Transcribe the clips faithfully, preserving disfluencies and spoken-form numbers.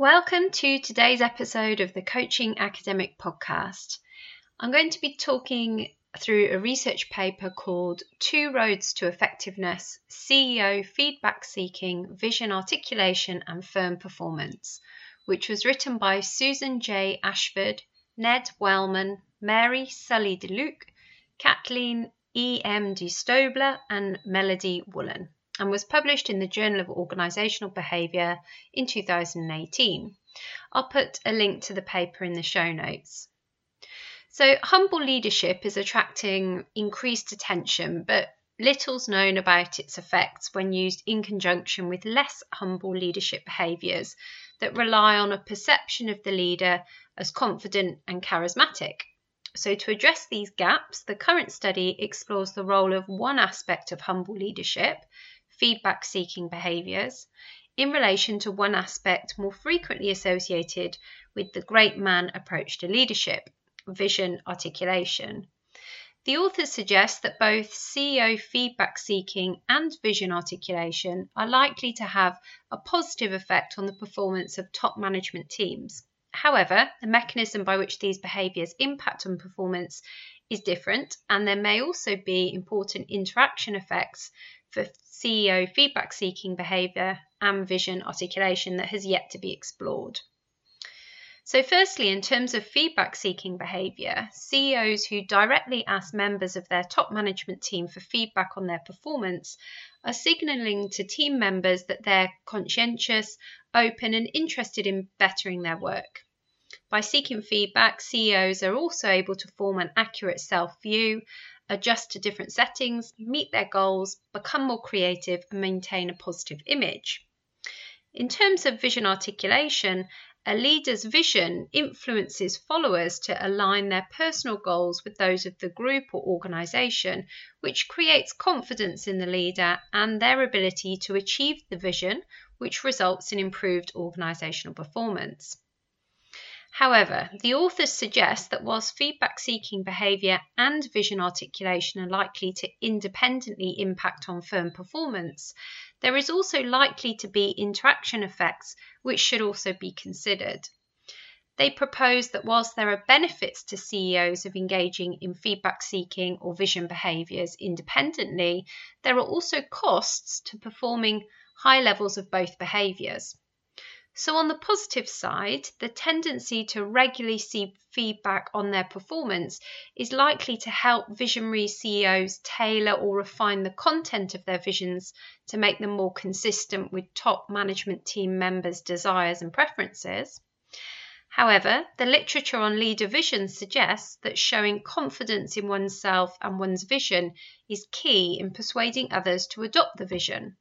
Welcome to today's episode of the Coaching Academic Podcast. I'm going to be talking through a research paper called Two Roads to Effectiveness, C E O Feedback Seeking, Vision Articulation and Firm Performance, which was written by Susan J. Ashford, Ned Wellman, Mary Sully de Luque, Kathleen E M. De Stobbeleir and Melody Wollan, and was published in the Journal of Organizational Behavior in two thousand eighteen. I'll put a link to the paper in the show notes. So humble leadership is attracting increased attention, but little's known about its effects when used in conjunction with less humble leadership behaviors that rely on a perception of the leader as confident and charismatic. So to address these gaps, the current study explores the role of one aspect of humble leadership, feedback-seeking behaviours, in relation to one aspect more frequently associated with the great man approach to leadership, vision articulation. The authors suggest that both C E O feedback-seeking and vision articulation are likely to have a positive effect on the performance of top management teams. However, the mechanism by which these behaviours impact on performance is different, and there may also be important interaction effects for C E O feedback-seeking behaviour and vision articulation that has yet to be explored. So firstly, in terms of feedback-seeking behaviour, C E Os who directly ask members of their top management team for feedback on their performance are signalling to team members that they're conscientious, open and interested in bettering their work. By seeking feedback, C E Os are also able to form an accurate self-view, adjust to different settings, meet their goals, become more creative and maintain a positive image. In terms of vision articulation, a leader's vision influences followers to align their personal goals with those of the group or organisation, which creates confidence in the leader and their ability to achieve the vision, which results in improved organisational performance. However, the authors suggest that whilst feedback-seeking behaviour and vision articulation are likely to independently impact on firm performance, there is also likely to be interaction effects which should also be considered. They propose that whilst there are benefits to C E Os of engaging in feedback-seeking or vision behaviours independently, there are also costs to performing high levels of both behaviours. So on the positive side, the tendency to regularly seek feedback on their performance is likely to help visionary C E Os tailor or refine the content of their visions to make them more consistent with top management team members' desires and preferences. However, the literature on leader vision suggests that showing confidence in oneself and one's vision is key in persuading others to adopt the vision.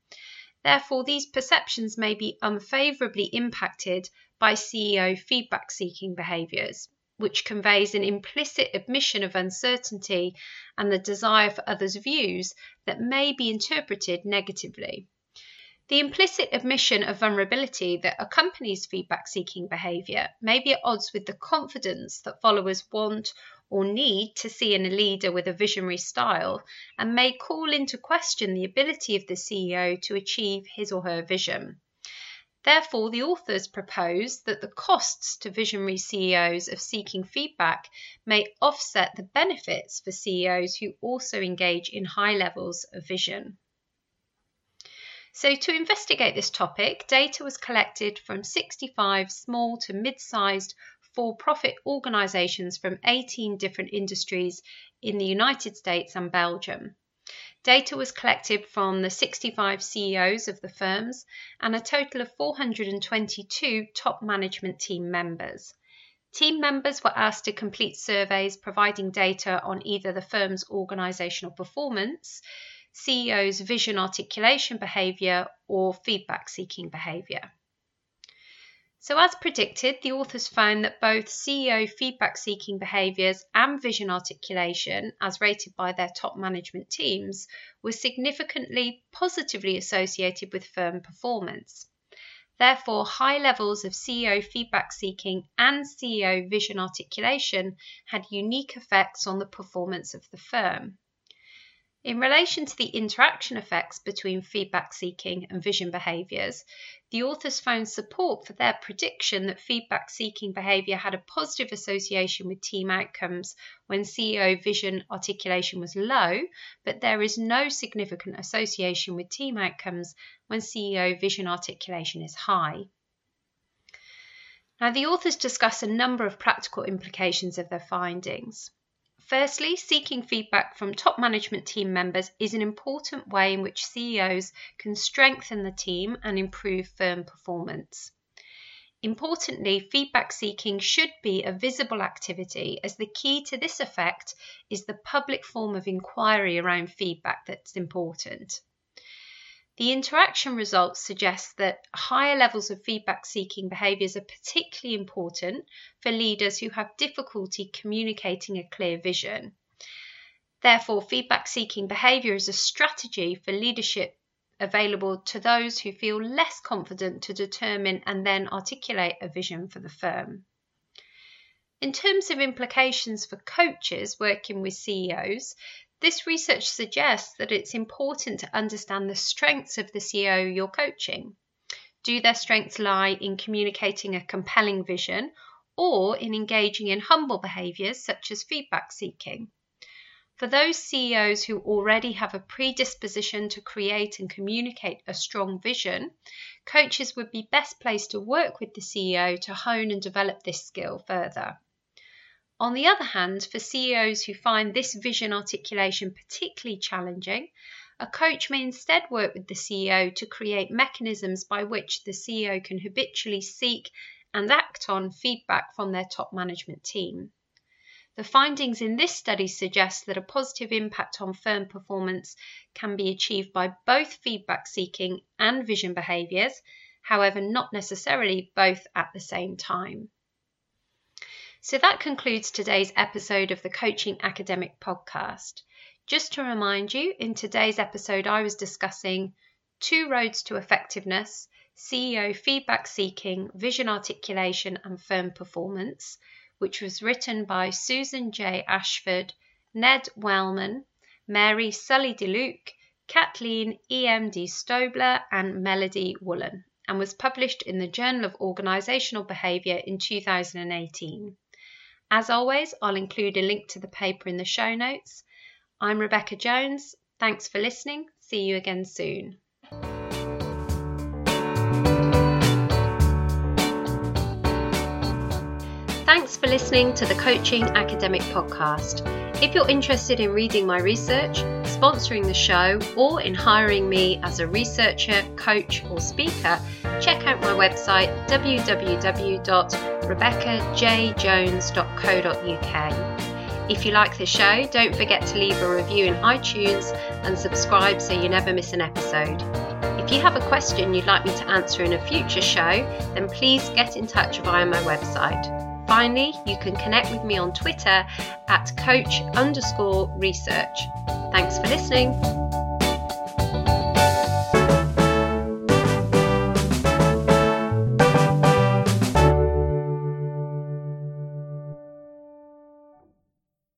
Therefore, these perceptions may be unfavourably impacted by C E O feedback-seeking behaviours, which conveys an implicit admission of uncertainty and the desire for others' views that may be interpreted negatively. The implicit admission of vulnerability that accompanies feedback-seeking behaviour may be at odds with the confidence that followers want or need to see in a leader with a visionary style, and may call into question the ability of the C E O to achieve his or her vision. Therefore, the authors propose that the costs to visionary C E Os of seeking feedback may offset the benefits for C E Os who also engage in high levels of vision. So to investigate this topic, data was collected from sixty-five small to mid-sized for-profit organisations from eighteen different industries in the United States and Belgium. Data was collected from the sixty-five C E Os of the firms and a total of four hundred twenty-two top management team members. Team members were asked to complete surveys providing data on either the firm's organisational performance, C E O's vision articulation behaviour, or feedback-seeking behaviour. So as predicted, the authors found that both C E O feedback-seeking behaviours and vision articulation, as rated by their top management teams, were significantly positively associated with firm performance. Therefore, high levels of C E O feedback-seeking and C E O vision articulation had unique effects on the performance of the firm. In relation to the interaction effects between feedback-seeking and vision behaviours, the authors found support for their prediction that feedback-seeking behaviour had a positive association with team outcomes when C E O vision articulation was low, but there is no significant association with team outcomes when C E O vision articulation is high. Now, the authors discuss a number of practical implications of their findings. Firstly, seeking feedback from top management team members is an important way in which C E Os can strengthen the team and improve firm performance. Importantly, feedback seeking should be a visible activity, as the key to this effect is the public form of inquiry around feedback that's important. The interaction results suggest that higher levels of feedback-seeking behaviours are particularly important for leaders who have difficulty communicating a clear vision. Therefore, feedback-seeking behaviour is a strategy for leadership available to those who feel less confident to determine and then articulate a vision for the firm. In terms of implications for coaches working with C E Os, this research suggests that it's important to understand the strengths of the C E O you're coaching. Do their strengths lie in communicating a compelling vision or in engaging in humble behaviours such as feedback seeking? For those C E Os who already have a predisposition to create and communicate a strong vision, coaches would be best placed to work with the C E O to hone and develop this skill further. On the other hand, for C E Os who find this vision articulation particularly challenging, a coach may instead work with the C E O to create mechanisms by which the C E O can habitually seek and act on feedback from their top management team. The findings in this study suggest that a positive impact on firm performance can be achieved by both feedback seeking and vision behaviours, however, not necessarily both at the same time. So that concludes today's episode of the Coaching Academic Podcast. Just to remind you, in today's episode I was discussing two roads to effectiveness: C E O feedback seeking, vision articulation and firm performance, which was written by Susan J. Ashford, Ned Wellman, Mary Sully de Luque, Kathleen E M De Stobbeleir and Melody Wollan, and was published in the Journal of Organizational Behavior in two thousand eighteen. As always, I'll include a link to the paper in the show notes. I'm Rebecca Jones. Thanks for listening. See you again soon. Thanks for listening to the Coaching Academic Podcast. If you're interested in reading my research, sponsoring the show, or in hiring me as a researcher, coach, or speaker, check out my website w w w dot rebecca j jones dot co dot u k. If you like the show, don't forget to leave a review in iTunes and subscribe so you never miss an episode. If you have a question you'd like me to answer in a future show, then please get in touch via my website. Finally, you can connect with me on Twitter at coach underscore research. Thanks for listening.